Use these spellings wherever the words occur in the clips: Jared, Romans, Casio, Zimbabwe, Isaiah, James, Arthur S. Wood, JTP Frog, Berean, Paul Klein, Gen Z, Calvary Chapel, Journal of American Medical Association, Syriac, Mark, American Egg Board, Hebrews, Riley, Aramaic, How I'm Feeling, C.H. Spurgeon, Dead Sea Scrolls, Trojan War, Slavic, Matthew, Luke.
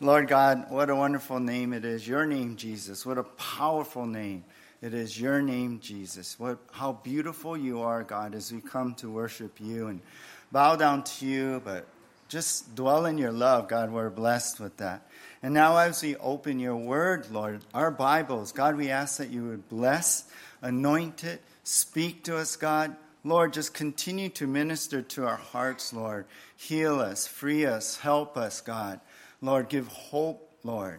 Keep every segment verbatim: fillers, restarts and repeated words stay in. Lord God, what a wonderful name it is, your name, Jesus. What a powerful name it is, your name, Jesus. What, how beautiful you are, God, as we come to worship you and bow down to you, but just dwell in your love, God. We're blessed with that. And now as we open your word, Lord, our Bibles, God, we ask that you would bless, anoint it, speak to us, God. Lord, just continue to minister to our hearts, Lord. Heal us, free us, help us, God. Lord, give hope, Lord.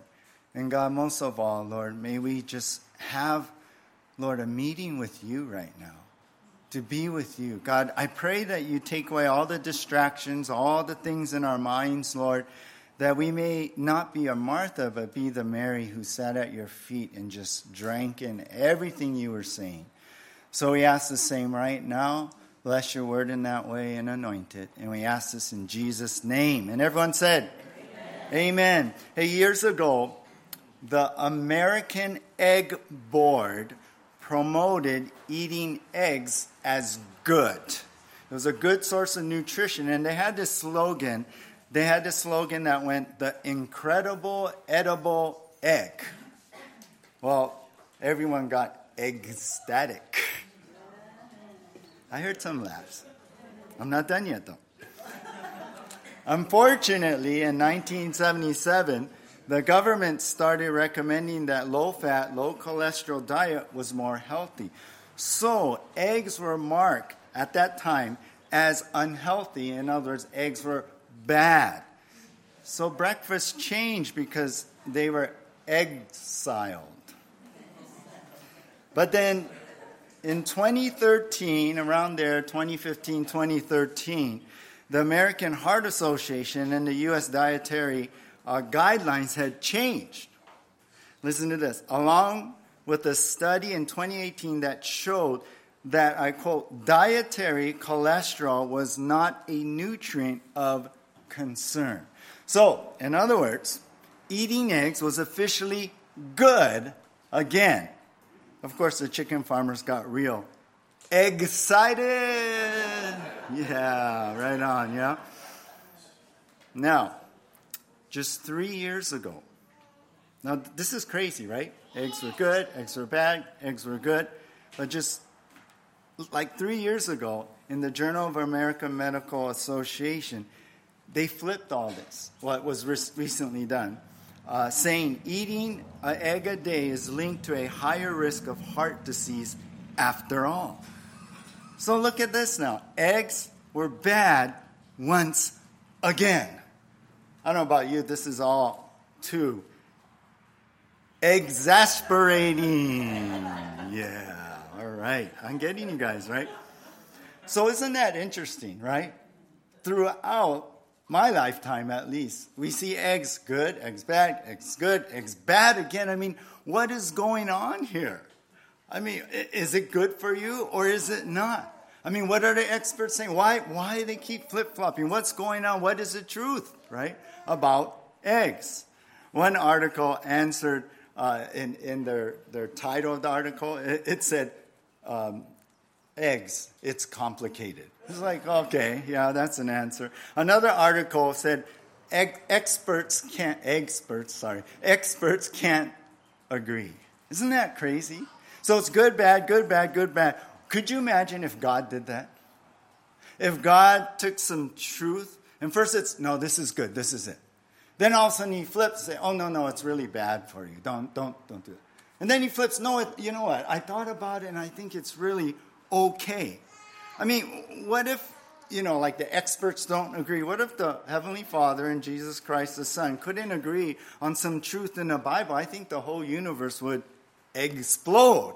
And God, most of all, Lord, may we just have, Lord, a meeting with you right now. To be with you. God, I pray that you take away all the distractions, all the things in our minds, Lord, that we may not be a Martha, but be the Mary who sat at your feet and just drank in everything you were saying. So we ask the same right now. Bless your word in that way and anoint it. And we ask this in Jesus' name. And everyone said, Amen. Amen. Hey, years ago, the American Egg Board promoted eating eggs as good. It was a good source of nutrition, and they had this slogan. They had this slogan that went, "The incredible edible egg." Well, everyone got ecstatic. I heard some laughs. I'm not done yet, though. Unfortunately, in nineteen seventy-seven, the government started recommending that low-fat, low-cholesterol diet was more healthy. So eggs were marked at that time as unhealthy. In other words, eggs were bad. So breakfast changed because they were egg-siled. But then in twenty thirteen, around there, twenty fifteen, twenty thirteen, the American Heart Association and the U S Dietary Our guidelines had changed. Listen to this. Along with a study in twenty eighteen that showed that, I quote, dietary cholesterol was not a nutrient of concern. So, in other words, eating eggs was officially good again. Of course, the chicken farmers got real egg-cited. Yeah, right on, yeah. Now, just three years ago. Now, this is crazy, right? Eggs were good, eggs were bad, eggs were good. But just like three years ago, in the Journal of American Medical Association, they flipped all this, what was recently done, uh, saying eating an egg a day is linked to a higher risk of heart disease after all. So look at this now. Eggs were bad once again. I don't know about you, this is all too exasperating. Yeah, all right. I'm getting you guys, right? So isn't that interesting, right? Throughout my lifetime, at least, we see eggs good, eggs bad, eggs good, eggs bad again. I mean, what is going on here? I mean, is it good for you or is it not? I mean, what are the experts saying? Why, why do they keep flip-flopping? What's going on? What is the truth, right, about eggs? One article answered uh, in, in their, their title of the article, it, it said, um, eggs, it's complicated. It's like, okay, yeah, that's an answer. Another article said, Ex- experts can't, experts, sorry, experts can't agree. Isn't that crazy? So it's good, bad, good, bad, good, bad. Could you imagine if God did that? If God took some truth, and first it's, no, this is good, this is it. Then all of a sudden he flips, say, oh, no, no, it's really bad for you. Don't, don't, don't do it. And then he flips, no, it, you know what, I thought about it, and I think it's really okay. I mean, what if, you know, like the experts don't agree? What if the Heavenly Father and Jesus Christ the Son couldn't agree on some truth in the Bible? I think the whole universe would explode.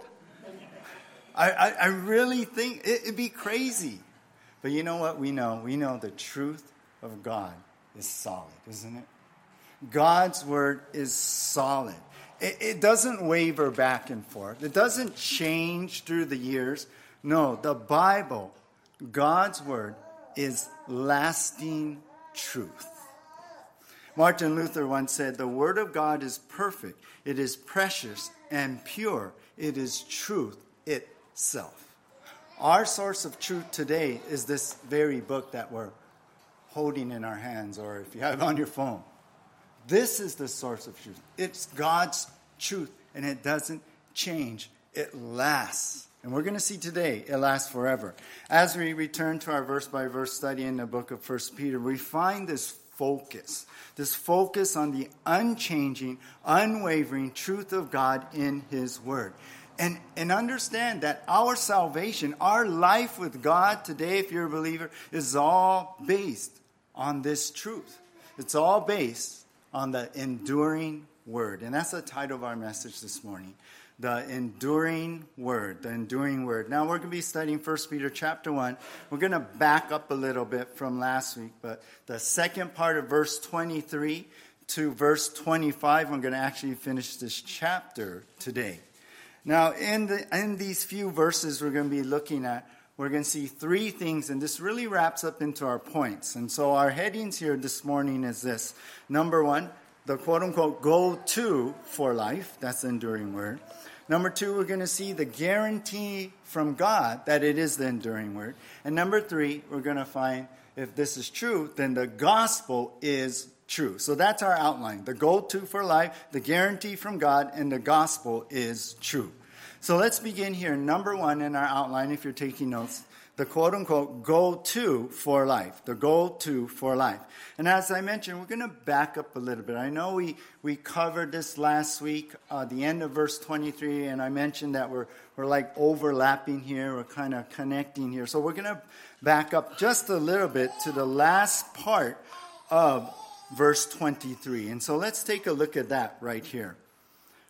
I, I, I really think it, it'd be crazy. But you know what we know? We know the truth of God is solid, isn't it? God's word is solid. It, it doesn't waver back and forth. It doesn't change through the years. No, the Bible, God's word, is lasting truth. Martin Luther once said, the word of God is perfect. It is precious and pure. It is truth itself. Our source of truth today is this very book that we're holding in our hands, or if you have it on your phone, This is the source of truth. It's God's truth, and it doesn't change. It lasts. And we're going to see today, it lasts forever. As we return to our verse-by-verse study in the book of First Peter, we find this focus. This focus on the unchanging, unwavering truth of God in His Word. And, and understand that our salvation, our life with God today, if you're a believer, is all based on this truth. It's all based on the enduring Word. And that's the title of our message this morning. The enduring word, the enduring word. Now we're going to be studying First Peter chapter one. We're going to back up a little bit from last week, but the second part of verse twenty-three to verse twenty-five, I'm going to actually finish this chapter today. Now in the in these few verses we're going to be looking at, we're going to see three things, and this really wraps up into our points. And so our headings here this morning is this. Number one, the quote-unquote go-to for life. That's the enduring word. Number two, we're going to see the guarantee from God that it is the enduring word. And number three, we're going to find if this is true, then the gospel is true. So that's our outline. The go-to for life, the guarantee from God, and the gospel is true. So let's begin here. Number one in our outline, if you're taking notes, the quote-unquote go-to for life, the go-to for life. And as I mentioned, we're going to back up a little bit. I know we, we covered this last week, uh, the end of verse twenty-three, and I mentioned that we're we're like overlapping here, we're kind of connecting here. So we're going to back up just a little bit to the last part of verse twenty-three. And so let's take a look at that right here.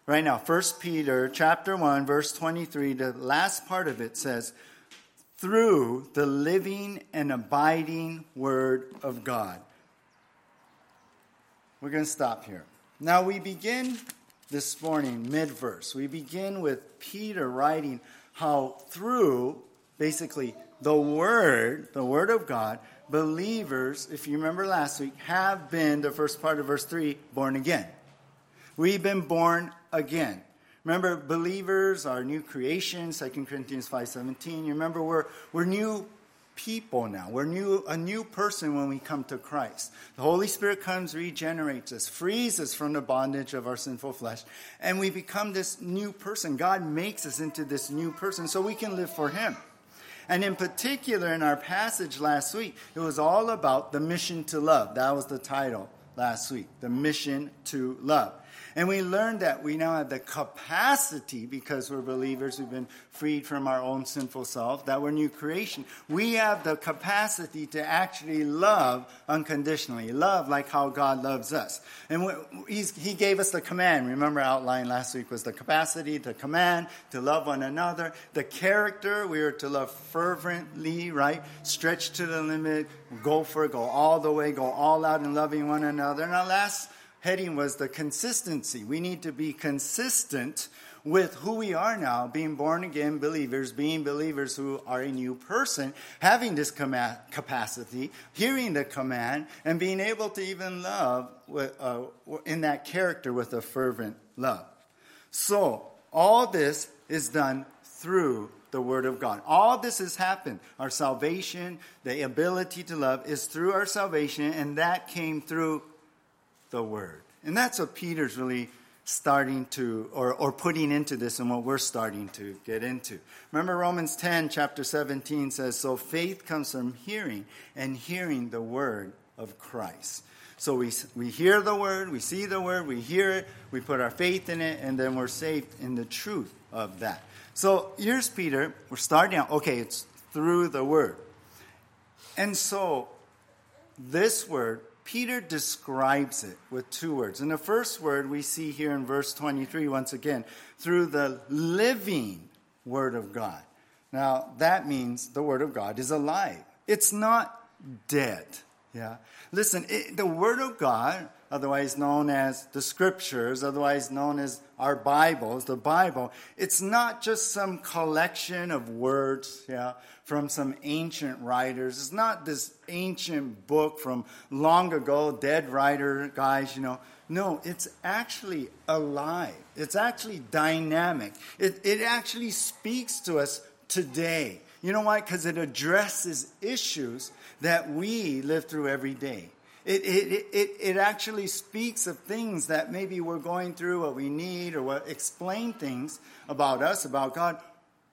Right now, First Peter chapter one, verse twenty-three, the last part of it says, through the living and abiding Word of God. We're going to stop here. Now we begin this morning, mid-verse. We begin with Peter writing how through, basically, the Word, the Word of God, believers, if you remember last week, have been, the first part of verse three, born again. We've been born again. Remember, believers are new creations, Second Corinthians five seventeen. You remember, we're we're new people now. We're new a new person when we come to Christ. The Holy Spirit comes, regenerates us, frees us from the bondage of our sinful flesh, and we become this new person. God makes us into this new person so we can live for Him. And in particular, in our passage last week, it was all about the mission to love. That was the title last week, the mission to love. And we learned that we now have the capacity, because we're believers, we've been freed from our own sinful self, that we're new creation. We have the capacity to actually love unconditionally, love like how God loves us. And he's, he gave us the command. Remember, outline last week was the capacity, the command to love one another, the character, we are to love fervently, right? Stretch to the limit, go for it, go all the way, go all out in loving one another. And our last heading was the consistency. We need to be consistent with who we are now, being born again believers, being believers who are a new person, having this com- capacity, hearing the command, and being able to even love with, uh, in that character with a fervent love. So all this is done through the Word of God. All this has happened. Our salvation, the ability to love is through our salvation, and that came through the Word. And that's what Peter's really starting to, or, or putting into this and what we're starting to get into. Remember Romans ten, chapter seventeen says, so faith comes from hearing, and hearing the Word of Christ. So we we hear the Word, we see the Word, we hear it, we put our faith in it, and then we're saved in the truth of that. So here's Peter, we're starting out, okay, it's through the Word. And so this Word, Peter describes it with two words. And the first word we see here in verse twenty-three, once again, through the living Word of God. Now, that means the Word of God is alive. It's not dead. Yeah. Listen, it, the Word of God, otherwise known as the Scriptures, otherwise known as our Bibles, the Bible, it's not just some collection of words, yeah, from some ancient writers. It's not this ancient book from long ago, dead writer guys, you know. No, it's actually alive. It's actually dynamic. It, it actually speaks to us today. You know why? Because it addresses issues that we live through every day. It, it it it actually speaks of things that maybe we're going through, what we need, or what explain things about us, about God,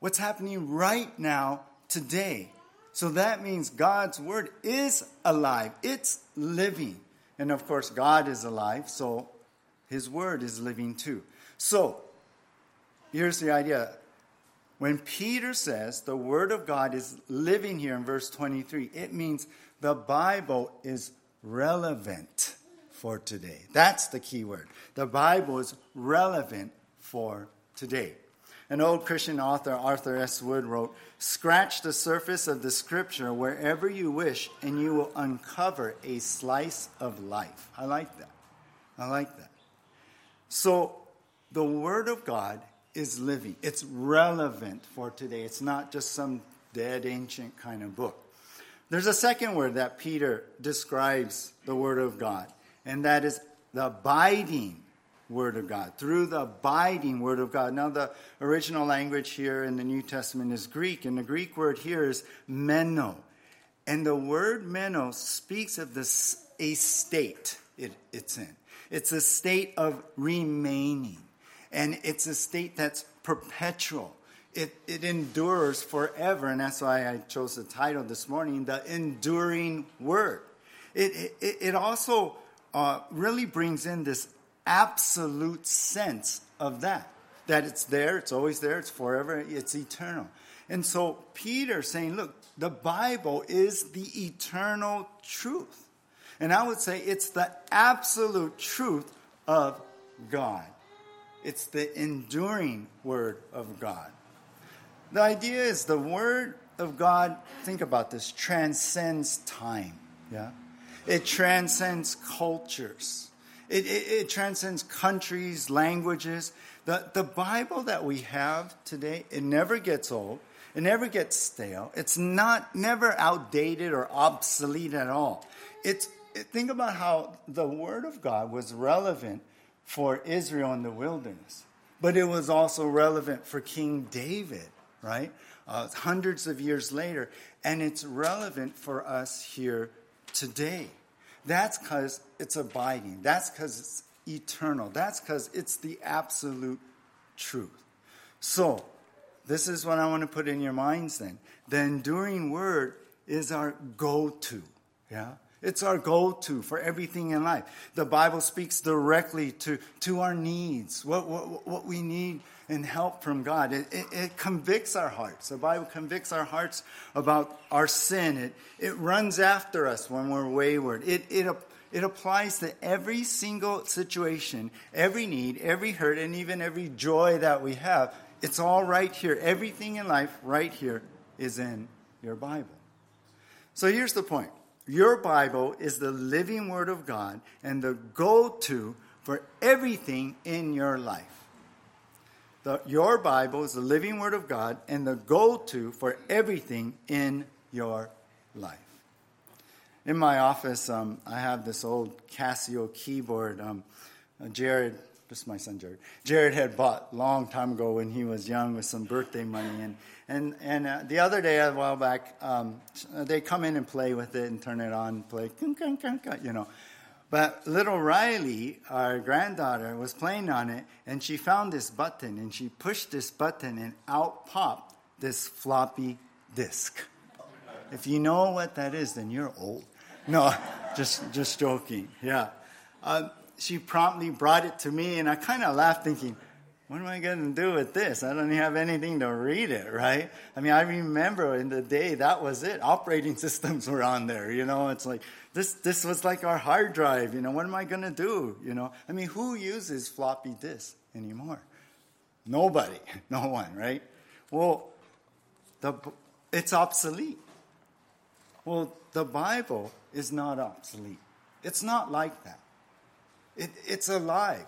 what's happening right now, today. So that means God's word is alive. It's living. And of course, God is alive, so his word is living too. So here's the idea. When Peter says the word of God is living here in verse twenty-three, it means the Bible is relevant for today. That's the key word. The Bible is relevant for today. An old Christian author, Arthur S. Wood, wrote, "Scratch the surface of the scripture wherever you wish, and you will uncover a slice of life." I like that. I like that. So the word of God is living. It's relevant for today. It's not just some dead, ancient kind of book. There's a second word that Peter describes the word of God, and that is the abiding word of God, through the abiding word of God. Now, the original language here in the New Testament is Greek, and the Greek word here is meno. And the word meno speaks of this, a state it, it's in. It's a state of remaining, and it's a state that's perpetual. It, it endures forever, and that's why I chose the title this morning, The Enduring Word. It, it, it also uh, really brings in this absolute sense of that, that it's there, it's always there, it's forever, it's eternal. And so Peter's saying, look, the Bible is the eternal truth. And I would say it's the absolute truth of God. It's the enduring Word of God. The idea is the word of God, think about this, transcends time. Yeah, it transcends cultures. It, it, it transcends countries, languages. The, the Bible that we have today, it never gets old. It never gets stale. It's not never outdated or obsolete at all. It's it, think about how the Word of God was relevant for Israel in the wilderness. But it was also relevant for King David. Right? Uh, hundreds of years later, and it's relevant for us here today. That's because it's abiding. That's because it's eternal. That's because it's the absolute truth. So, this is what I want to put in your minds then. The enduring word is our go-to. Yeah? It's our go-to for everything in life. The Bible speaks directly to, to our needs, what, what, what we need and help from God. It, it, it convicts our hearts. The Bible convicts our hearts about our sin. It, it runs after us when we're wayward. It, it, it applies to every single situation, every need, every hurt, and even every joy that we have. It's all right here. Everything in life right here is in your Bible. So here's the point. Your Bible is the living Word of God and the go-to for everything in your life. The, your Bible is the living Word of God and the go-to for everything in your life. In my office, um, I have this old Casio keyboard. Um, Jared, this is my son Jared, Jared had bought a long time ago when he was young with some birthday money. And And and uh, the other day, a while back, um, they come in and play with it and turn it on and play, you know. But little Riley, our granddaughter, was playing on it, and she found this button, and she pushed this button, and out popped this floppy disk. If you know what that is, then you're old. No, just just joking, yeah. Uh, she promptly brought it to me, and I kind of laughed thinking, what am I going to do with this? I don't have anything to read it, right? I mean, I remember in the day, that was it. Operating systems were on there, you know. It's like, this this was like our hard drive, you know. What am I going to do, you know? I mean, who uses floppy disk anymore? Nobody. No one, right? Well, the it's obsolete. Well, the Bible is not obsolete. It's not like that. It It's alive.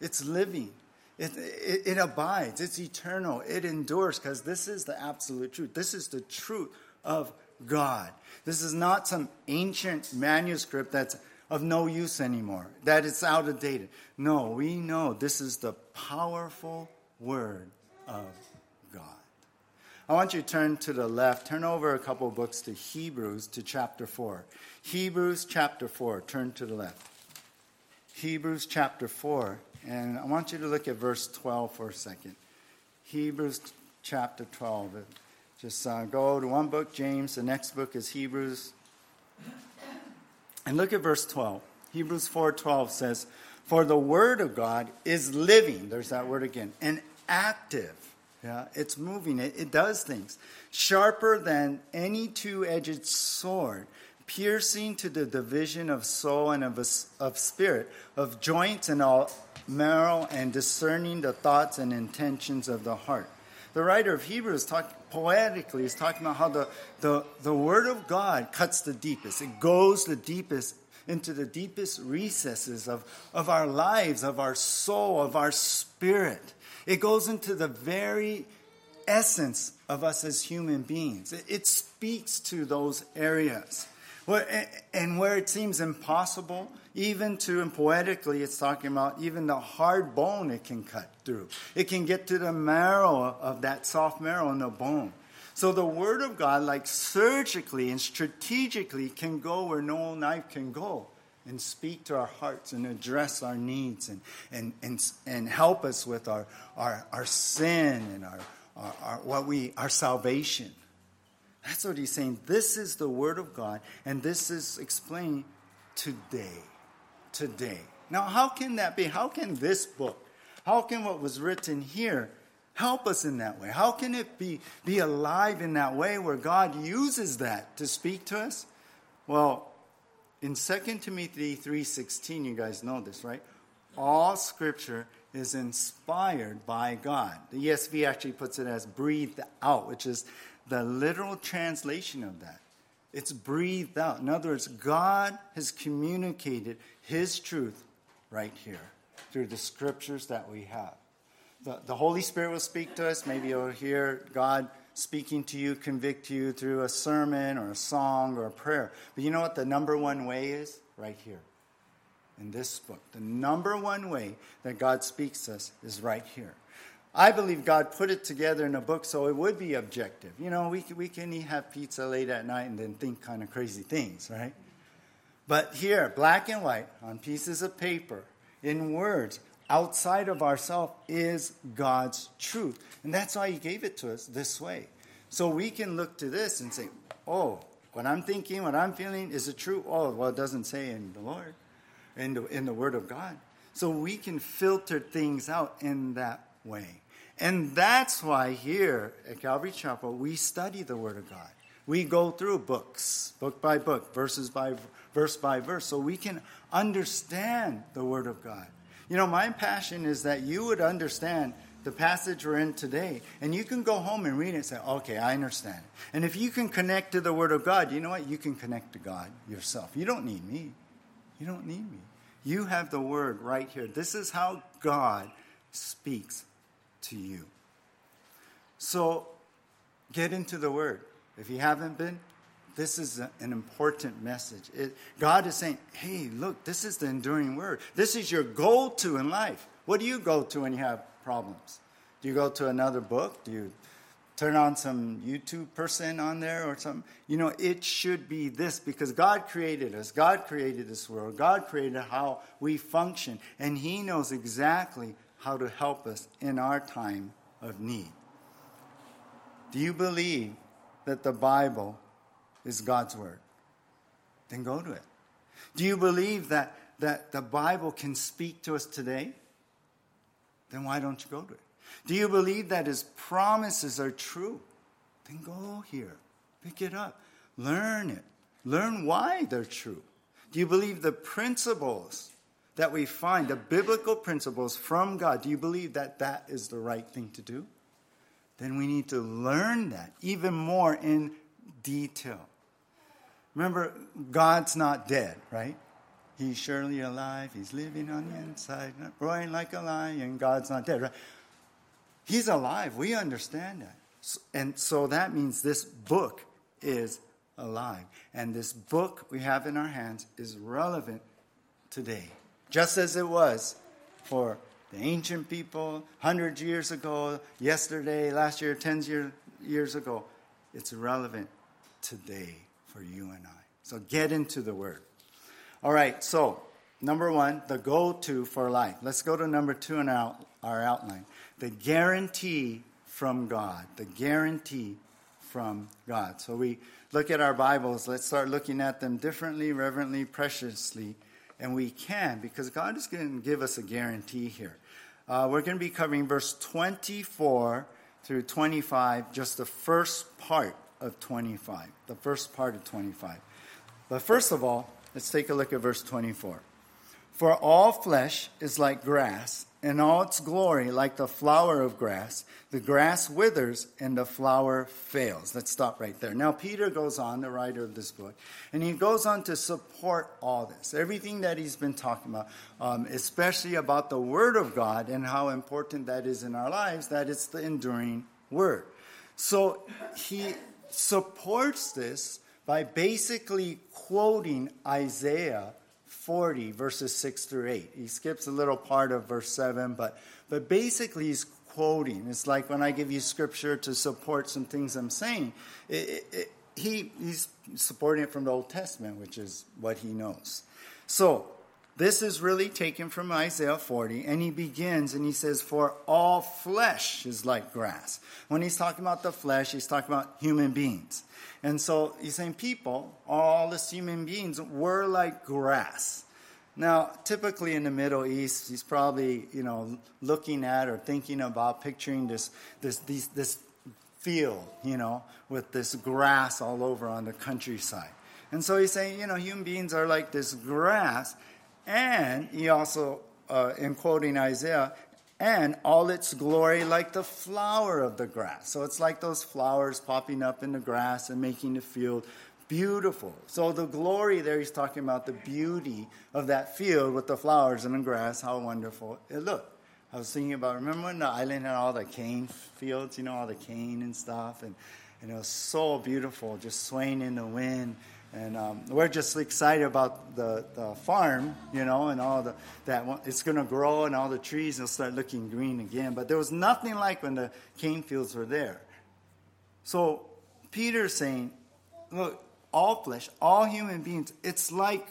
It's living. It, it, it abides. It's eternal. It endures because this is the absolute truth. This is the truth of God. This is not some ancient manuscript that's of no use anymore, that it's out of date. No, we know this is the powerful Word of God. I want you to turn to the left. Turn over a couple of books to Hebrews to chapter four. Hebrews chapter four. Turn to the left. Hebrews chapter four. And I want you to look at verse twelve for a second. Hebrews chapter twelve. Just uh, go to one book, James. The next book is Hebrews. And look at verse twelve. Hebrews four twelve says, "For the word of God is living," there's that word again, "and active." Yeah, it's moving. It, it does things. "Sharper than any two-edged sword, piercing to the division of soul and of, of spirit, of joints and all marrow, and discerning the thoughts and intentions of the heart." The writer of Hebrews talk, poetically is talking about how the, the, the word of God cuts the deepest. It goes the deepest into the deepest recesses of, of our lives, of our soul, of our spirit. It goes into the very essence of us as human beings. It, it speaks to those areas. Where, and where it seems impossible, even to, and poetically it's talking about even the hard bone it can cut through. It can get to the marrow of that soft marrow in the bone. So the word of God, like surgically and strategically, can go where no knife can go and speak to our hearts and address our needs and and and, and help us with our, our, our sin and our, our, our what we our salvation. That's what he's saying. This is the word of God, and this is explained today. Today. Now, how can that be? How can this book, how can what was written here help us in that way? How can it be, be alive in that way where God uses that to speak to us? Well, in Second Timothy three sixteen, you guys know this, right? All scripture is inspired by God. The E S V actually puts it as breathed out, which is the literal translation of that. It's breathed out. In other words, God has communicated his truth right here through the scriptures that we have. The, the Holy Spirit will speak to us. Maybe you'll hear God speaking to you, convict you through a sermon or a song or a prayer. But you know what the number one way is? Right here. In this book. The number one way that God speaks to us is right here. I believe God put it together in a book so it would be objective. You know, we can, we can eat, have pizza late at night and then think kind of crazy things, right? But here, black and white, on pieces of paper, in words, outside of ourselves is God's truth. And that's why he gave it to us this way. So we can look to this and say, oh, what I'm thinking, what I'm feeling, is it true? Oh, well, it doesn't say in the Lord, in the, in the Word of God. So we can filter things out in that way. And that's why here at Calvary Chapel, we study the Word of God. We go through books, book by book, verses by verse by verse, so we can understand the Word of God. You know, my passion is that you would understand the passage we're in today, and you can go home and read it and say, okay, I understand it. And if you can connect to the Word of God, you know what? You can connect to God yourself. You don't need me. You don't need me. You have the Word right here. This is how God speaks to you. So get into the Word. If you haven't been, this is a, an important message. It, God is saying, hey, look, this is the enduring Word. This is your go-to in life. What do you go to when you have problems? Do you go to another book? Do you turn on some YouTube person on there or something? You know, it should be this, because God created us. God created this world. God created how we function. And he knows exactly how to help us in our time of need. Do you believe that the Bible is God's Word? Then go to it. Do you believe that, that the Bible can speak to us today? Then why don't you go to it? Do you believe that his promises are true? Then go here. Pick it up. Learn it. Learn why they're true. Do you believe the principles that we find, the biblical principles from God, do you believe that that is the right thing to do? Then we need to learn that even more in detail. Remember, God's not dead, right? He's surely alive. He's living on the inside, roaring like a lion. God's not dead, right? He's alive. We understand that. And so that means this book is alive. And this book we have in our hands is relevant today. Just as it was for the ancient people, one hundred years ago, yesterday, last year, ten years years ago, it's relevant today for you and I. So get into the Word. All right, so number one, the go-to for life. Let's go to number two in our, our outline. The guarantee from God. The guarantee from God. So we look at our Bibles. Let's start looking at them differently, reverently, preciously. And we can, because God is going to give us a guarantee here. Uh, we're going to be covering verse twenty-four through twenty-five, just the first part of twenty-five. The first part of twenty-five. But first of all, let's take a look at verse twenty-four. For all flesh is like grass, and all its glory like the flower of grass. The grass withers, and the flower fails. Let's stop right there. Now, Peter goes on, the writer of this book, and he goes on to support all this. Everything that he's been talking about, um, especially about the Word of God and how important that is in our lives, that it's the enduring Word. So he supports this by basically quoting Isaiah forty, verses six through eight. He skips a little part of verse seven, but, but basically he's quoting. It's like when I give you scripture to support some things I'm saying, it, it, he, he's supporting it from the Old Testament, which is what he knows. So this is really taken from Isaiah forty, and he begins and he says, for all flesh is like grass. When he's talking about the flesh, he's talking about human beings. And so he's saying people, all the human beings, were like grass. Now, typically in the Middle East, he's probably, you know, looking at or thinking about picturing this this these, this field, you know, with this grass all over on the countryside. And so he's saying, you know, human beings are like this grass. And he also, uh, in quoting Isaiah, and all its glory like the flower of the grass. So it's like those flowers popping up in the grass and making the field beautiful. So the glory there, he's talking about the beauty of that field with the flowers and the grass, how wonderful it looked. I was thinking about, remember when the island had all the cane fields, you know, all the cane and stuff, and, and it was so beautiful, just swaying in the wind. And um, we're just excited about the, the farm, you know, and all the that one, it's going to grow and all the trees will start looking green again. But there was nothing like when the cane fields were there. So Peter's saying, look, all flesh, all human beings, it's like,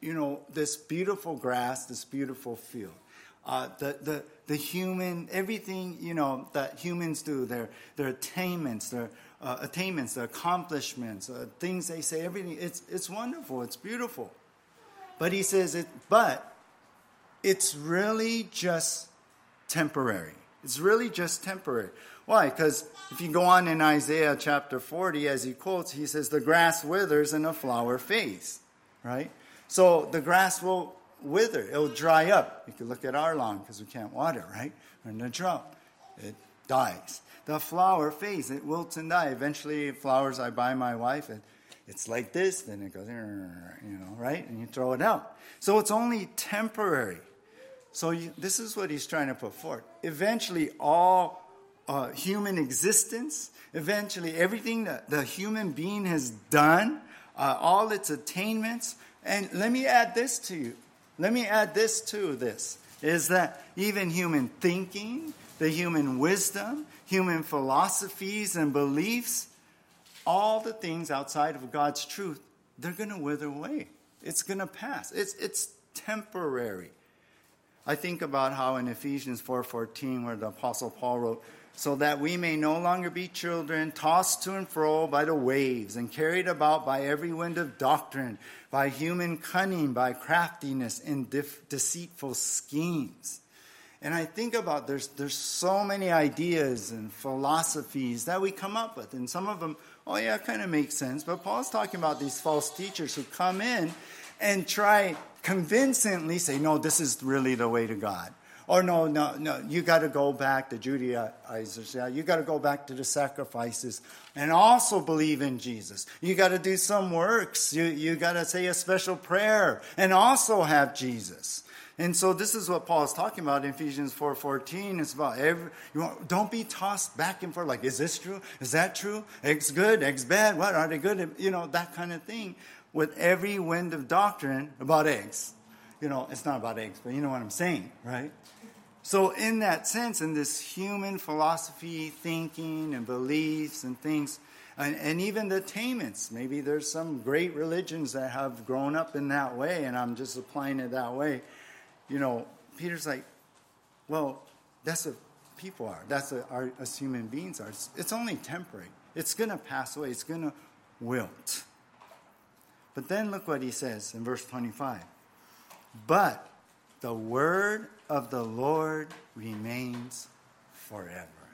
you know, this beautiful grass, this beautiful field. Uh, the, the the human, everything, you know, that humans do, their their attainments, their Uh, attainments, the accomplishments, uh, things they say, everything. It's it's wonderful. It's beautiful. But he says, it. but it's really just temporary. It's really just temporary. Why? Because if you go on in Isaiah chapter forty, as he quotes, he says, the grass withers and the flower fades, right? So the grass will wither. It will dry up. You can look at our lawn because we can't water, right? We're in a drought. It dies. The flower fades. It wilts and dies. Eventually, flowers I buy my wife, and it's like this. Then it goes, you know, right? And you throw it out. So it's only temporary. So you, this is what he's trying to put forth. Eventually, all uh, human existence, eventually everything that the human being has done, uh, all its attainments, and let me add this to you. Let me add this to this, is that even human thinking, the human wisdom, human philosophies and beliefs, all the things outside of God's truth, they're going to wither away. It's going to pass. It's it's temporary. I think about how in Ephesians four fourteen, where the Apostle Paul wrote, so that we may no longer be children, tossed to and fro by the waves and carried about by every wind of doctrine, by human cunning, by craftiness and def- deceitful schemes. And I think about there's there's so many ideas and philosophies that we come up with. And some of them, oh yeah, it kind of makes sense. But Paul's talking about these false teachers who come in and try convincingly say, no, this is really the way to God. Or no, no, no, you got to go back to Judaizers. Yeah, you got to go back to the sacrifices and also believe in Jesus. You got to do some works. You, you got to say a special prayer and also have Jesus. And so this is what Paul is talking about in Ephesians four fourteen. It's about every, you want, don't be tossed back and forth like, is this true? Is that true? Eggs good? Eggs bad? What? Are they good? You know, that kind of thing with every wind of doctrine about eggs. You know, it's not about eggs, but you know what I'm saying, right? So in that sense, in this human philosophy, thinking, and beliefs and things, and, and even the attainments, maybe there's some great religions that have grown up in that way, and I'm just applying it that way. You know, Peter's like, well, that's what people are. That's what our, us human beings are. It's, it's only temporary. It's going to pass away. It's going to wilt. But then look what he says in verse twenty-five. But the word of the Lord remains forever.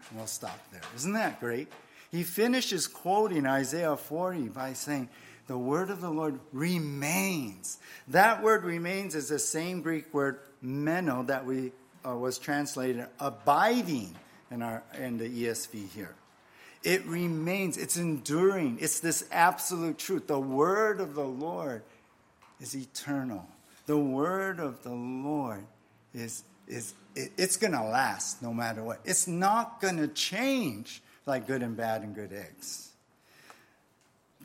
And we'll stop there. Isn't that great? He finishes quoting Isaiah forty by saying, the word of the Lord remains. That word remains is the same Greek word meno that we uh, was translated abiding in our in the E S V here. It remains. It's enduring. It's this absolute truth. The word of the Lord is eternal. The word of the Lord is is it, it's going to last no matter what. It's not going to change like good and bad and good eggs.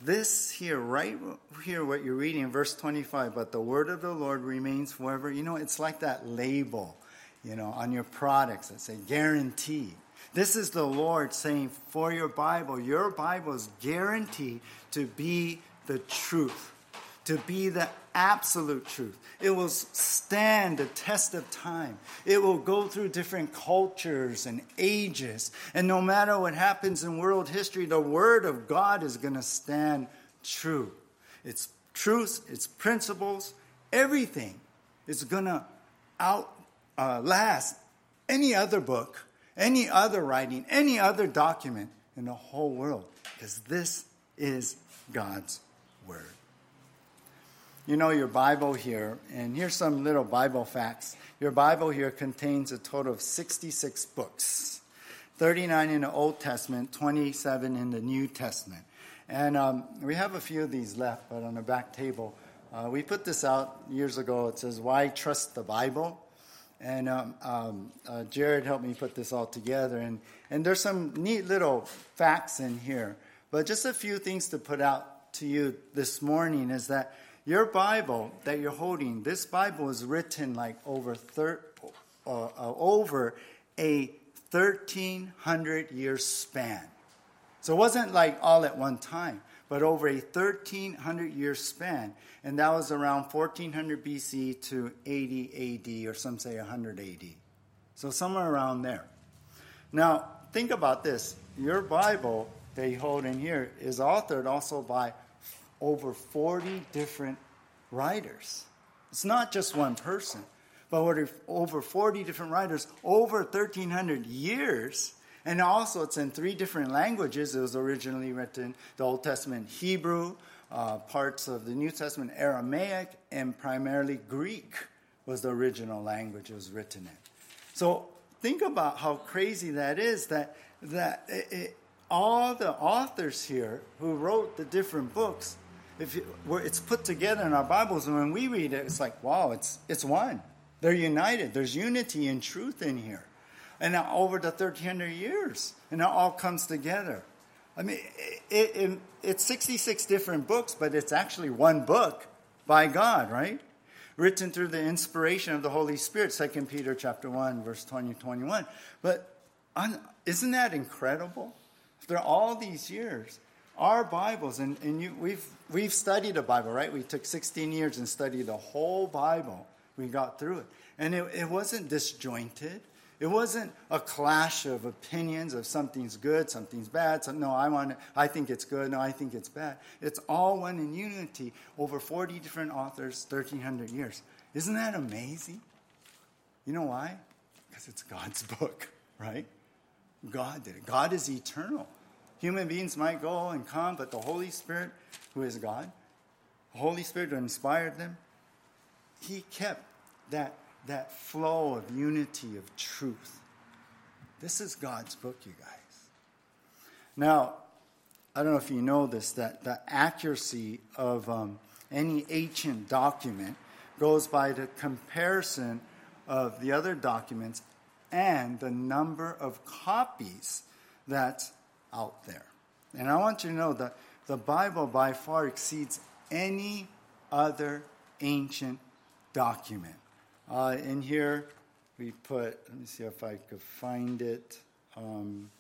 This here, right here, what you're reading in verse twenty-five, but the word of the Lord remains forever. You know, it's like that label, you know, on your products that say guaranteed. This is the Lord saying for your Bible, your Bible is guaranteed to be the truth, to be the absolute truth. It will stand the test of time. It will go through different cultures and ages. And no matter what happens in world history, the word of God is going to stand true. Its truths, its principles, everything is going to outlast any other book, any other writing, any other document in the whole world. Because this is God's word. You know, your Bible here, and here's some little Bible facts. Your Bible here contains a total of sixty-six books, thirty-nine in the Old Testament, twenty-seven in the New Testament. And um, we have a few of these left, but on the back table. Uh, we put this out years ago. It says, Why Trust the Bible? And um, um, uh, Jared helped me put this all together. And, and there's some neat little facts in here. But just a few things to put out to you this morning is that your Bible that you're holding, this Bible is written like over thir- uh, uh, over a thirteen hundred year span. So it wasn't like all at one time, but over a thirteen hundred year span. And that was around fourteen hundred B C to eighty A D, or some say one hundred A D. So somewhere around there. Now, think about this. Your Bible that you hold in here is authored also by over forty different writers. It's not just one person, but over forty different writers, over thirteen hundred years. And also it's in three different languages. It was originally written, the Old Testament Hebrew, uh, parts of the New Testament Aramaic, and primarily Greek was the original language it was written in. So think about how crazy that is, that, that it, it, all the authors here who wrote the different books, If you, where it's put together in our Bibles, and when we read it, it's like, wow, it's it's one. They're united. There's unity and truth in here. And now over the thirteen hundred years, and it all comes together. I mean, it, it, it, it's sixty-six different books, but it's actually one book by God, right? Written through the inspiration of the Holy Spirit, Second Peter chapter one, verse twenty to twenty-one. But on, isn't that incredible? After all these years, our Bibles, and, and you, we've we've studied the Bible, right? We took sixteen years and studied the whole Bible. We got through it. And it, it wasn't disjointed. It wasn't a clash of opinions of something's good, something's bad. Some, no, I want. I think it's good. No, I think it's bad. It's all one in unity over forty different authors, thirteen hundred years. Isn't that amazing? You know why? Because it's God's book, right? God did it. God is eternal. Human beings might go and come, but the Holy Spirit, who is God, the Holy Spirit who inspired them, he kept that, that flow of unity, of truth. This is God's book, you guys. Now, I don't know if you know this, that the accuracy of um, any ancient document goes by the comparison of the other documents and the number of copies that's out there. And I want you to know that the Bible by far exceeds any other ancient document. Uh, in here, we put, let me see if I could find it. Um,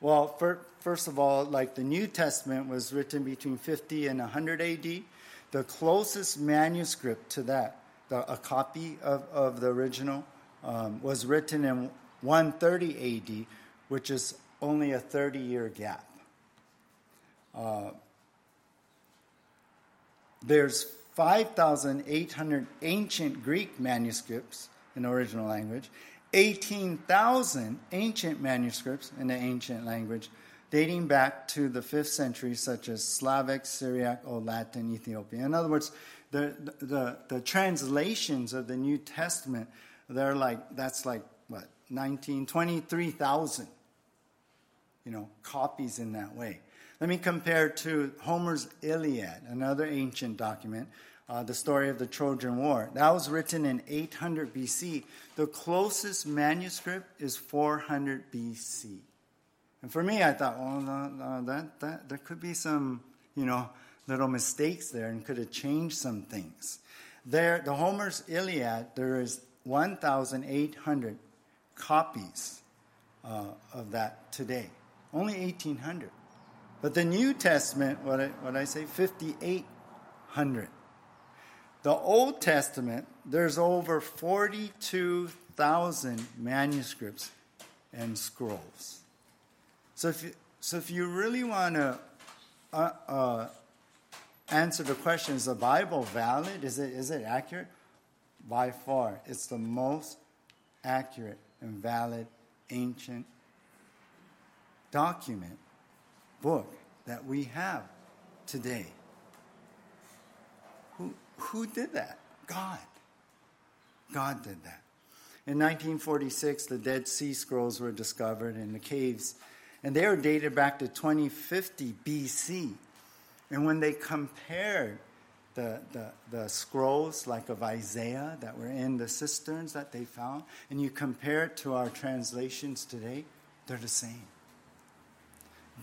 well, for, first of all, like the New Testament was written between fifty and one hundred A D. The closest manuscript to that, the, a copy of, of the original, um, was written in one thirty A D, which is only a thirty-year gap. Uh, there's five thousand eight hundred ancient Greek manuscripts in the original language, eighteen thousand ancient manuscripts in the ancient language, dating back to the fifth century, such as Slavic, Syriac, Old Latin, Ethiopian. In other words, the, the the translations of the New Testament, they're like, that's like, what, nineteen, twenty-three thousand, you know, copies in that way. Let me compare to Homer's Iliad, another ancient document, uh, the story of the Trojan War. That was written in eight hundred B C. The closest manuscript is four hundred B C. And for me, I thought, well, uh, uh, that, that, there could be some, you know, little mistakes there and could have changed some things. There, the Homer's Iliad, there is one thousand eight hundred copies uh, of that today. Only eighteen hundred. But the New Testament, what I, what I say, fifty-eight hundred. The Old Testament, there's over forty-two thousand manuscripts and scrolls. So if you, so if you really want to uh, uh, answer the question, is the Bible valid? Is it is it accurate? By far, it's the most accurate and valid ancient document, book that we have today. Who who did that? God. God did that. In nineteen forty-six, the Dead Sea Scrolls were discovered in the caves. And they were dated back to twenty fifty B C. And when they compared the, the, the scrolls, like of Isaiah, that were in the cisterns that they found, and you compare it to our translations today, they're the same.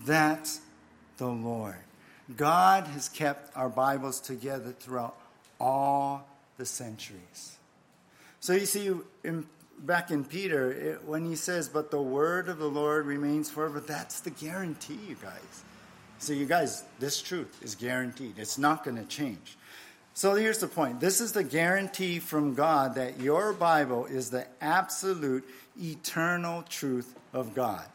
That's the Lord. God has kept our Bibles together throughout all the centuries. So you see, in back in Peter, it, when he says, but the word of the Lord remains forever, that's the guarantee, you guys. So you guys, this truth is guaranteed. It's not going to change. So here's the point. This is the guarantee from God that your Bible is the absolute, eternal truth of God.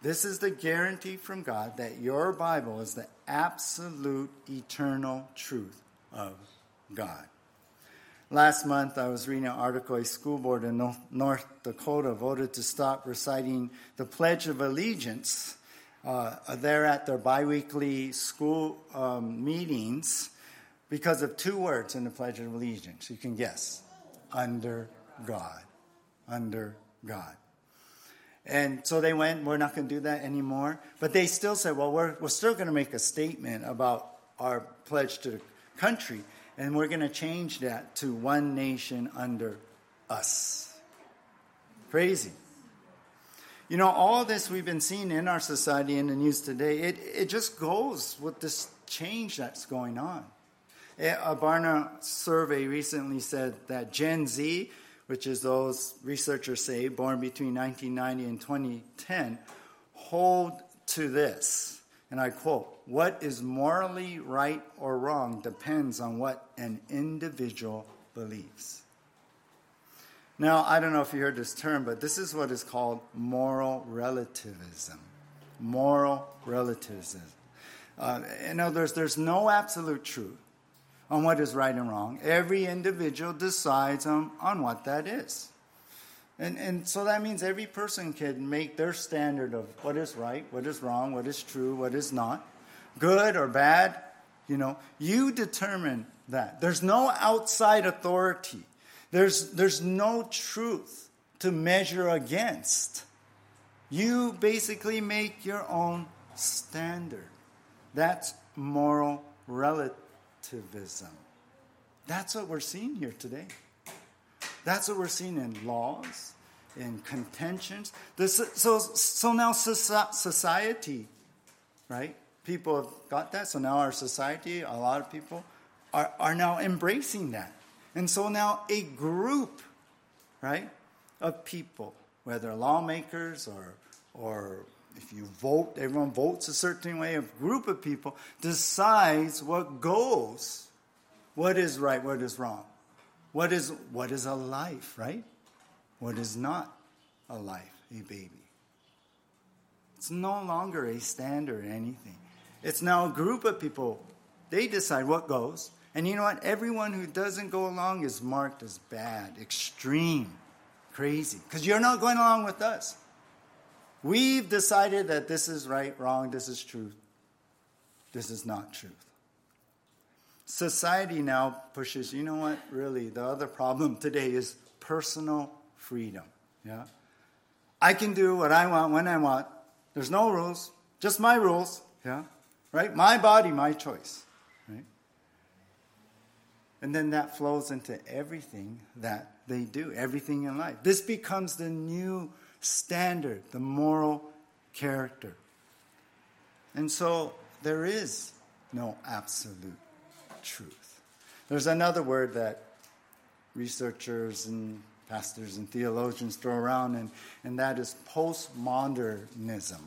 This is the guarantee from God that your Bible is the absolute, eternal truth of God. Last month, I was reading an article, a school board in North Dakota voted to stop reciting the Pledge of Allegiance uh, there at their biweekly school um, meetings because of two words in the Pledge of Allegiance. You can guess. Under God. Under God. And so they went, we're not going to do that anymore. But they still said, well, we're, we're still going to make a statement about our pledge to the country. And we're going to change that to one nation under us. Crazy. You know, all this we've been seeing in our society and the news today, it, it just goes with this change that's going on. A Barna survey recently said that Gen Z, which is those researchers say born between nineteen ninety and twenty ten, hold to this. And I quote, what is morally right or wrong depends on what an individual believes. Now, I don't know if you heard this term, but this is what is called moral relativism. Moral relativism. Uh, in other words, there's no absolute truth on what is right and wrong. Every individual decides on, on what that is. And and so that means every person can make their standard of what is right, what is wrong, what is true, what is not, good or bad. You know, you determine that. There's no outside authority. There's there's no truth to measure against. You basically make your own standard. That's moral relativism. That's what we're seeing here today. That's what we're seeing in laws, in contentions. This, so, so now society, right? People have got that. So now our society, a lot of people, are, are now embracing that. And so now a group, right, of people, whether lawmakers or or if you vote, everyone votes a certain way, a group of people decides what goes, what is right, what is wrong, what is what is a life, right? What is not a life, a baby. It's no longer a standard or anything. It's now a group of people. They decide what goes. And you know what? Everyone who doesn't go along is marked as bad, extreme, crazy. Because you're not going along with us. We've decided that this is right, wrong, this is truth, this is not truth. Society now pushes, you know what, really, the other problem today is personal freedom. Yeah, I can do what I want, when I want. There's no rules, just my rules. Yeah, right? My body, my choice. Right? And then that flows into everything that they do, everything in life. This becomes the new standard, the moral character. And so there is no absolute truth. There's another word that researchers and pastors and theologians throw around, and, and that is postmodernism.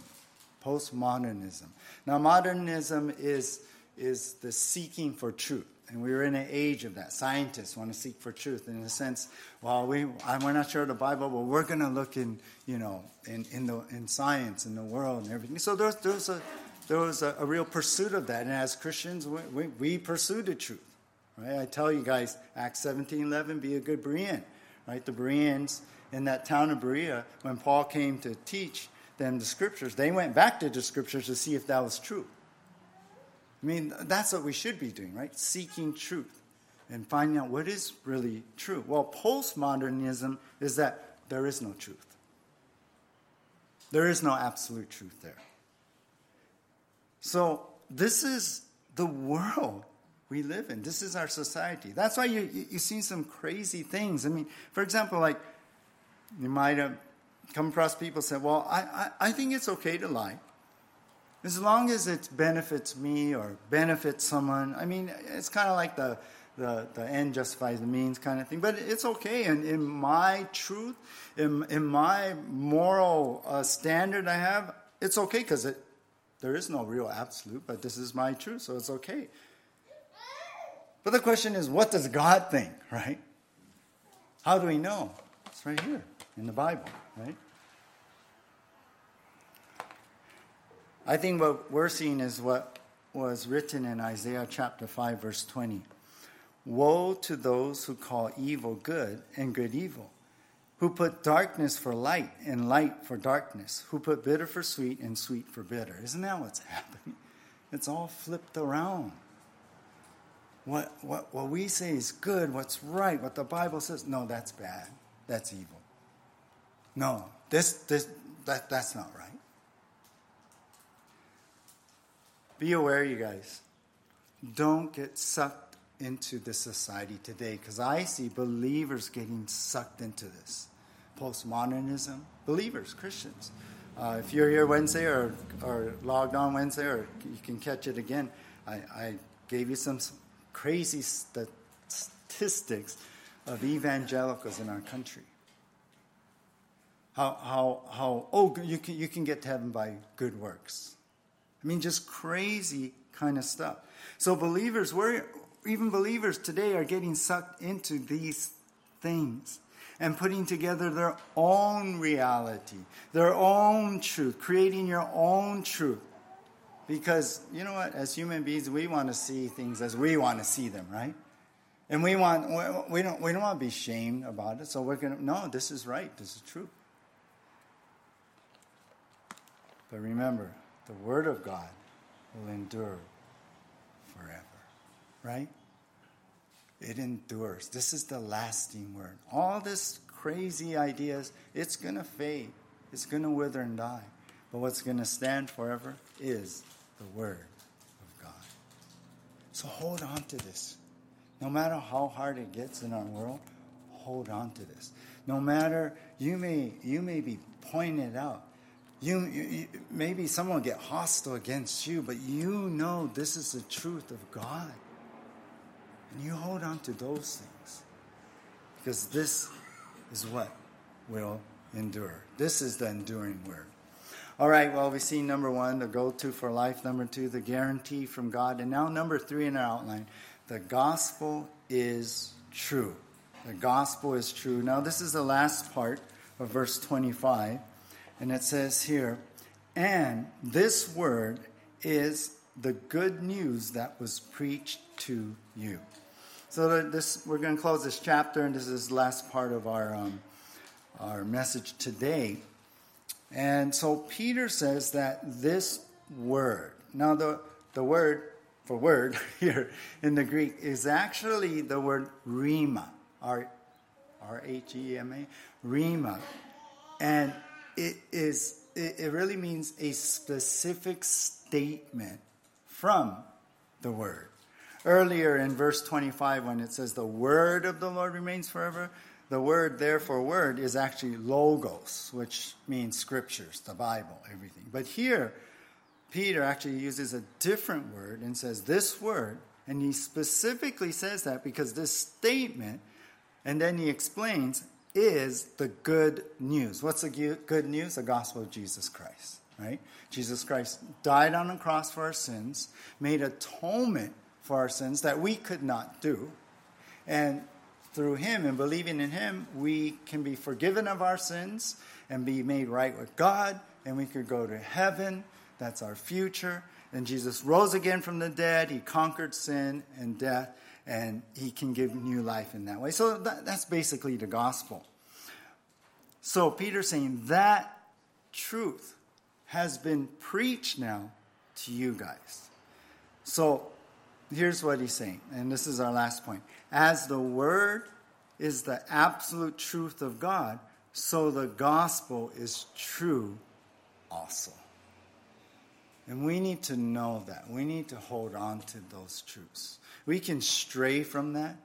Postmodernism. Now, modernism is, is the seeking for truth. And we were in an age of that. Scientists want to seek for truth. In a sense, well, we we're not sure of the Bible, but we're going to look in, you know, in in the in science, in the world, and everything. So there was, there was a there was a, a real pursuit of that. And as Christians, we we, we pursue the truth. Right? I tell you guys, Acts seventeen eleven, be a good Berean. Right? The Bereans in that town of Berea, when Paul came to teach them the scriptures, they went back to the scriptures to see if that was true. I mean, that's what we should be doing, right? Seeking truth and finding out what is really true. Well, postmodernism is that there is no truth. There is no absolute truth there. So this is the world we live in. This is our society. That's why you, you, you've seen some crazy things. I mean, for example, like you might have come across people say, well, I, I, I think it's okay to lie. As long as it benefits me or benefits someone. I mean, it's kind of like the, the, the end justifies the means kind of thing. But it's okay. And in my truth, in, in my moral uh, standard I have, it's okay because it, there is no real absolute, but this is my truth, so it's okay. But the question is, what does God think, right? How do we know? It's right here in the Bible, right? I think what we're seeing is what was written in Isaiah chapter five, verse twenty. Woe to those who call evil good and good evil, who put darkness for light and light for darkness, who put bitter for sweet and sweet for bitter. Isn't that what's happening? It's all flipped around. What, what, what we say is good, what's right, what the Bible says, no, that's bad, that's evil. No, this, this, that, that's not right. Be aware, you guys. Don't get sucked into this society today, because I see believers getting sucked into this. Postmodernism, believers, Christians. Uh, if you're here Wednesday or, or logged on Wednesday, or you can catch it again, I, I gave you some crazy statistics of evangelicals in our country. How, how, how oh, you can, you can get to heaven by good works. I mean, just crazy kind of stuff. So believers, we're, even believers today are getting sucked into these things and putting together their own reality, their own truth, creating your own truth. Because, you know what, as human beings, we want to see things as we want to see them, right? And we want we don't we don't want to be shamed about it, so we're going to, no, this is right, this is true. But remember, the word of God will endure forever, right? It endures. This is the lasting word. All this crazy ideas, it's going to fade. It's going to wither and die. But what's going to stand forever is the word of God. So hold on to this. No matter how hard it gets in our world, hold on to this. No matter, you may, you may be pointed out. You, you maybe someone will get hostile against you, but you know this is the truth of God. And you hold on to those things. because this is what will endure. This is the enduring word. All right, well, we see number one, the go-to for life. Number two, the guarantee from God. And now number three in our outline, the gospel is true. The gospel is true. Now, this is the last part of verse twenty-five, and it says here, and this word is the good news that was preached to you. So this, we're going to close this chapter, and this is the last part of our um, our message today. And so Peter says that this word, now the, the word for word here in the Greek is actually the word rhema, R H E M A, rhema. And it is it, it really means a specific statement from the word. Earlier in verse twenty-five, when it says the word of the Lord remains forever, the word, therefore, word is actually logos, which means scriptures, the Bible, everything. But here, Peter actually uses a different word and says this word, and he specifically says that because this statement, and then he explains, is the good news. What's the good news? The gospel of Jesus Christ, right? Jesus Christ died on the cross for our sins, made atonement for our sins that we could not do. And through him and believing in him, we can be forgiven of our sins and be made right with God, and we could go to heaven. That's our future. And Jesus rose again from the dead. He conquered sin and death, and he can give new life in that way. So that, that's basically the gospel. So Peter's saying that truth has been preached now to you guys. So here's what he's saying, and this is our last point. As the word is the absolute truth of God, so the gospel is true also. And we need to know that. We need to hold on to those truths. We can stray from that.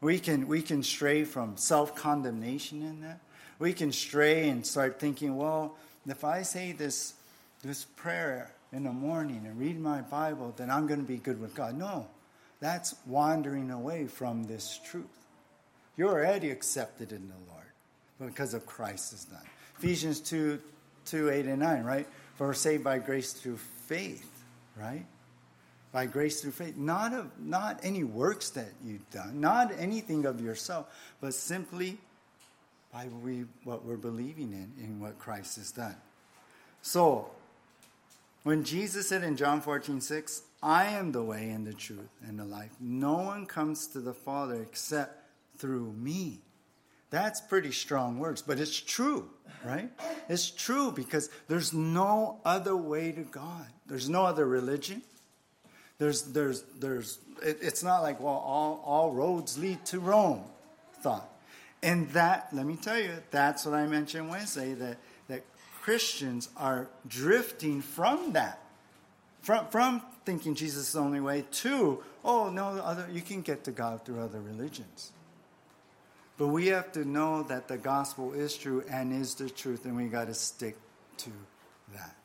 We can, we can stray from self-condemnation in that. We can stray and start thinking, well, if I say this, this prayer in the morning and read my Bible, then I'm going to be good with God. No, that's wandering away from this truth. You're already accepted in the Lord because of Christ is done. Ephesians two, two, eight, and nine, right? For we're saved by grace through faith, right? By grace through faith. Not of not any works that you've done, not anything of yourself, but simply by we, what we're believing in, in what Christ has done. So, when Jesus said in John fourteen six, I am the way and the truth and the life. No one comes to the Father except through me. That's pretty strong words, but it's true, right? It's true because there's no other way to God. There's no other religion. There's, there's, there's. It, it's not like, well, all, all roads lead to Rome thought. And that, let me tell you, that's what I mentioned Wednesday, that Christians are drifting from that, from from thinking Jesus is the only way to, oh, no, other you can get to God through other religions. But we have to know that the gospel is true and is the truth, and we got to stick to that.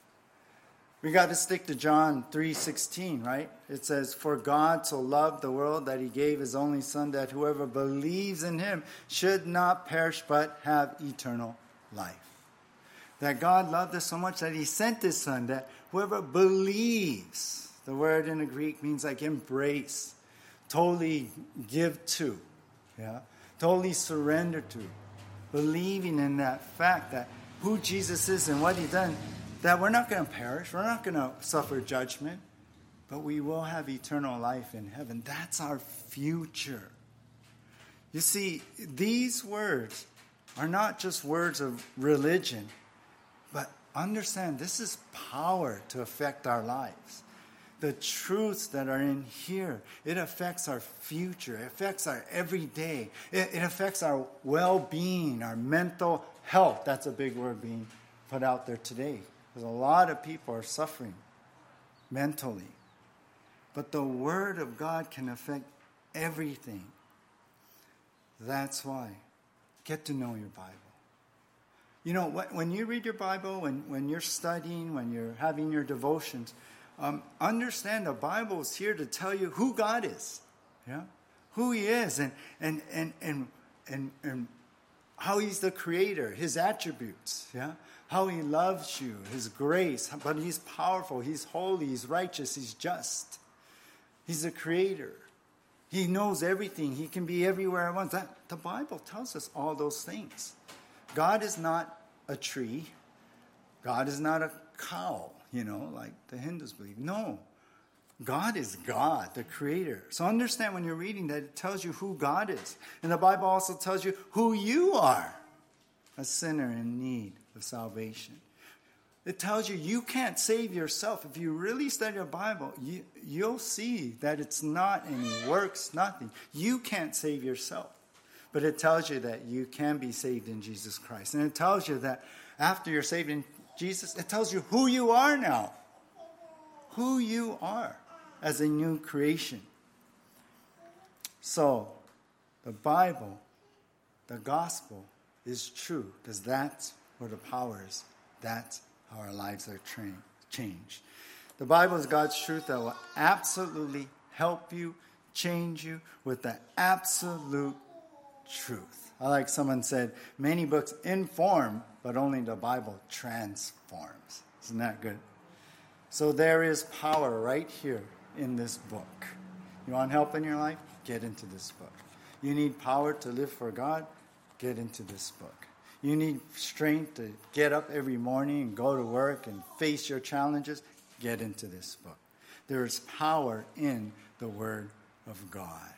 We got to stick to John three sixteen, right? It says, for God so loved the world that he gave his only son, that whoever believes in him should not perish but have eternal life. That God loved us so much that he sent his son, that whoever believes, the word in the Greek means like embrace, totally give to, yeah, totally surrender to, believing in that fact that who Jesus is and what he's done, that we're not going to perish, we're not going to suffer judgment, but we will have eternal life in heaven. That's our future. You see, these words are not just words of religion. Understand, this is power to affect our lives. The truths that are in here, it affects our future. It affects our everyday. It, it affects our well-being, our mental health. That's a big word being put out there today, because a lot of people are suffering mentally. But the Word of God can affect everything. That's why. Get to know your Bible. You know, when you read your Bible, when, when you're studying, when you're having your devotions, um, understand the Bible is here to tell you who God is, yeah, who he is, and and and and and and how he's the creator, his attributes, yeah, how he loves you, his grace, but he's powerful, he's holy, he's righteous, he's just. He's the creator. He knows everything. He can be everywhere at once. That, the Bible tells us all those things. God is not a tree. God is not a cow, you know, like the Hindus believe. No. God is God, the creator. So understand when you're reading that it tells you who God is. And the Bible also tells you who you are, a sinner in need of salvation. It tells you you can't save yourself. If you really study the Bible, you, you'll see that it's not any works, nothing. You can't save yourself. But it tells you that you can be saved in Jesus Christ. And it tells you that after you're saved in Jesus, it tells you who you are now. Who you are as a new creation. So, the Bible, the gospel is true because that's where the power is. That's how our lives are tra- changed. The Bible is God's truth that will absolutely help you, change you with the absolute truth. I like someone said, many books inform, but only the Bible transforms. Isn't that good? So there is power right here in this book. You want help in your life? Get into this book. You need power to live for God? Get into this book. You need strength to get up every morning and go to work and face your challenges? Get into this book. There is power in the Word of God.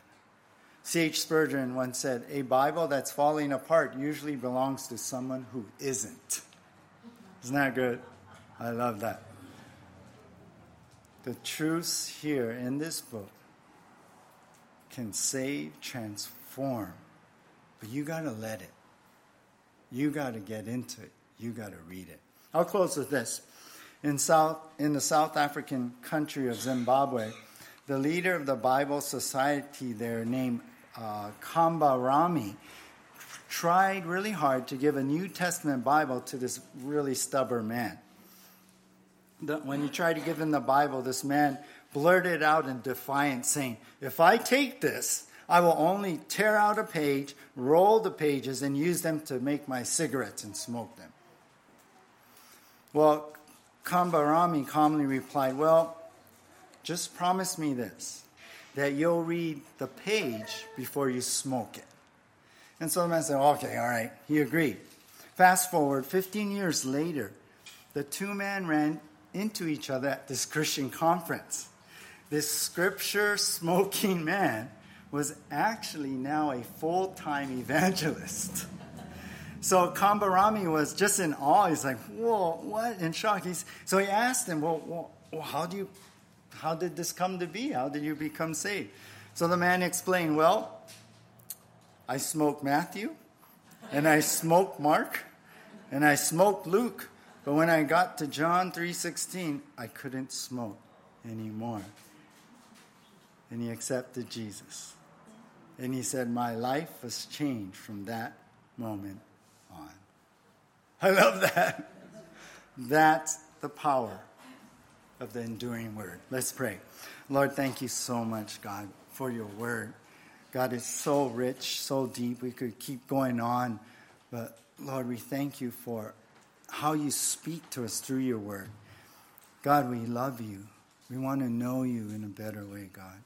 C H Spurgeon once said, a Bible that's falling apart usually belongs to someone who isn't. Isn't that good? I love that. The truths here in this book can save, transform, but you got to let it. You got to get into it. You got to read it. I'll close with this. In South, in the South African country of Zimbabwe, the leader of the Bible Society there named uh, Kambarami tried really hard to give a New Testament Bible to this really stubborn man. The, when he tried to give him the Bible, this man blurted out in defiance, saying, if I take this, I will only tear out a page, roll the pages, and use them to make my cigarettes and smoke them. Well, Kambarami calmly replied, well, just promise me this, that you'll read the page before you smoke it. And so the man said, okay, all right. He agreed. Fast forward, fifteen years later, the two men ran into each other at this Christian conference. This scripture-smoking man was actually now a full-time evangelist. So Kambarami was just in awe. He's like, whoa, what? In shock. He's, so he asked him, well, well how do you, how did this come to be? How did you become saved? So the man explained, well, I smoked Matthew, and I smoked Mark, and I smoked Luke. But when I got to John three sixteen, I couldn't smoke anymore. And he accepted Jesus. And he said, my life was changed from that moment on. I love that. That's the power of the enduring word. Let's pray. Lord, thank you so much, God, for your word. God, it's so rich, so deep. We could keep going on. But, Lord, we thank you for how you speak to us through your word. God, we love you. We want to know you in a better way, God.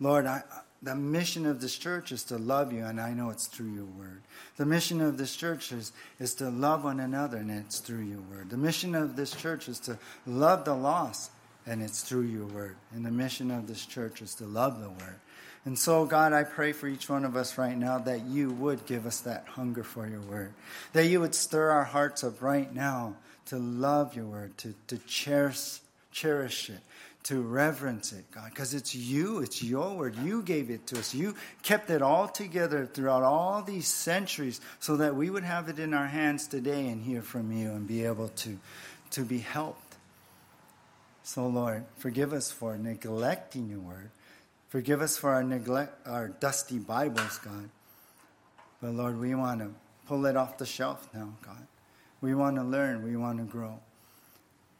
Lord, I... the mission of this church is to love you, and I know it's through your word. The mission of this church is, is to love one another, and it's through your word. The mission of this church is to love the lost, and it's through your word. And the mission of this church is to love the word. And so, God, I pray for each one of us right now that you would give us that hunger for your word, that you would stir our hearts up right now to love your word, to, to cherish, cherish it, to reverence it, God, because it's you, it's your word. You gave it to us. You kept it all together throughout all these centuries so that we would have it in our hands today and hear from you and be able to, to be helped. So, Lord, forgive us for neglecting your word. Forgive us for our neglect, our dusty Bibles, God. But, Lord, we want to pull it off the shelf now, God. We want to learn. We want to grow.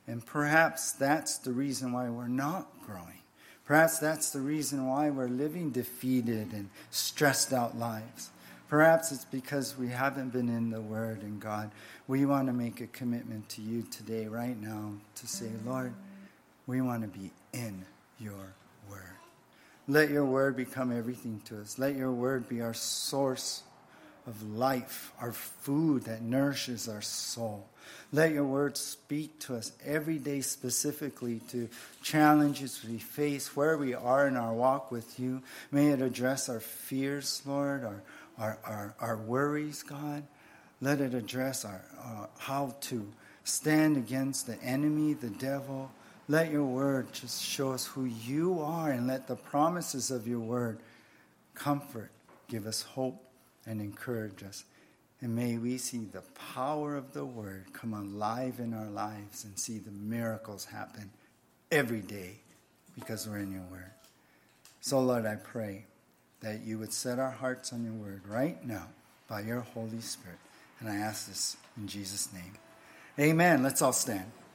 And perhaps that's the reason why we're not growing. Perhaps that's the reason why we're living defeated and stressed out lives. Perhaps it's because we haven't been in the Word, and God, we want to make a commitment to you today, right now, to say, Lord, we want to be in your Word. Let your Word become everything to us. Let your Word be our source of life, our food that nourishes our soul. Let your Word speak to us every day, specifically to challenges we face, where we are in our walk with you. May it address our fears, Lord, our Our, our our worries, God. Let it address our uh, how to stand against the enemy, the devil. Let your word just show us who you are, and let the promises of your word comfort, give us hope, and encourage us. And may we see the power of the word come alive in our lives and see the miracles happen every day because we're in your word. So, Lord, I pray that you would set our hearts on your word right now by your Holy Spirit. And I ask this in Jesus' name. Amen. Let's all stand.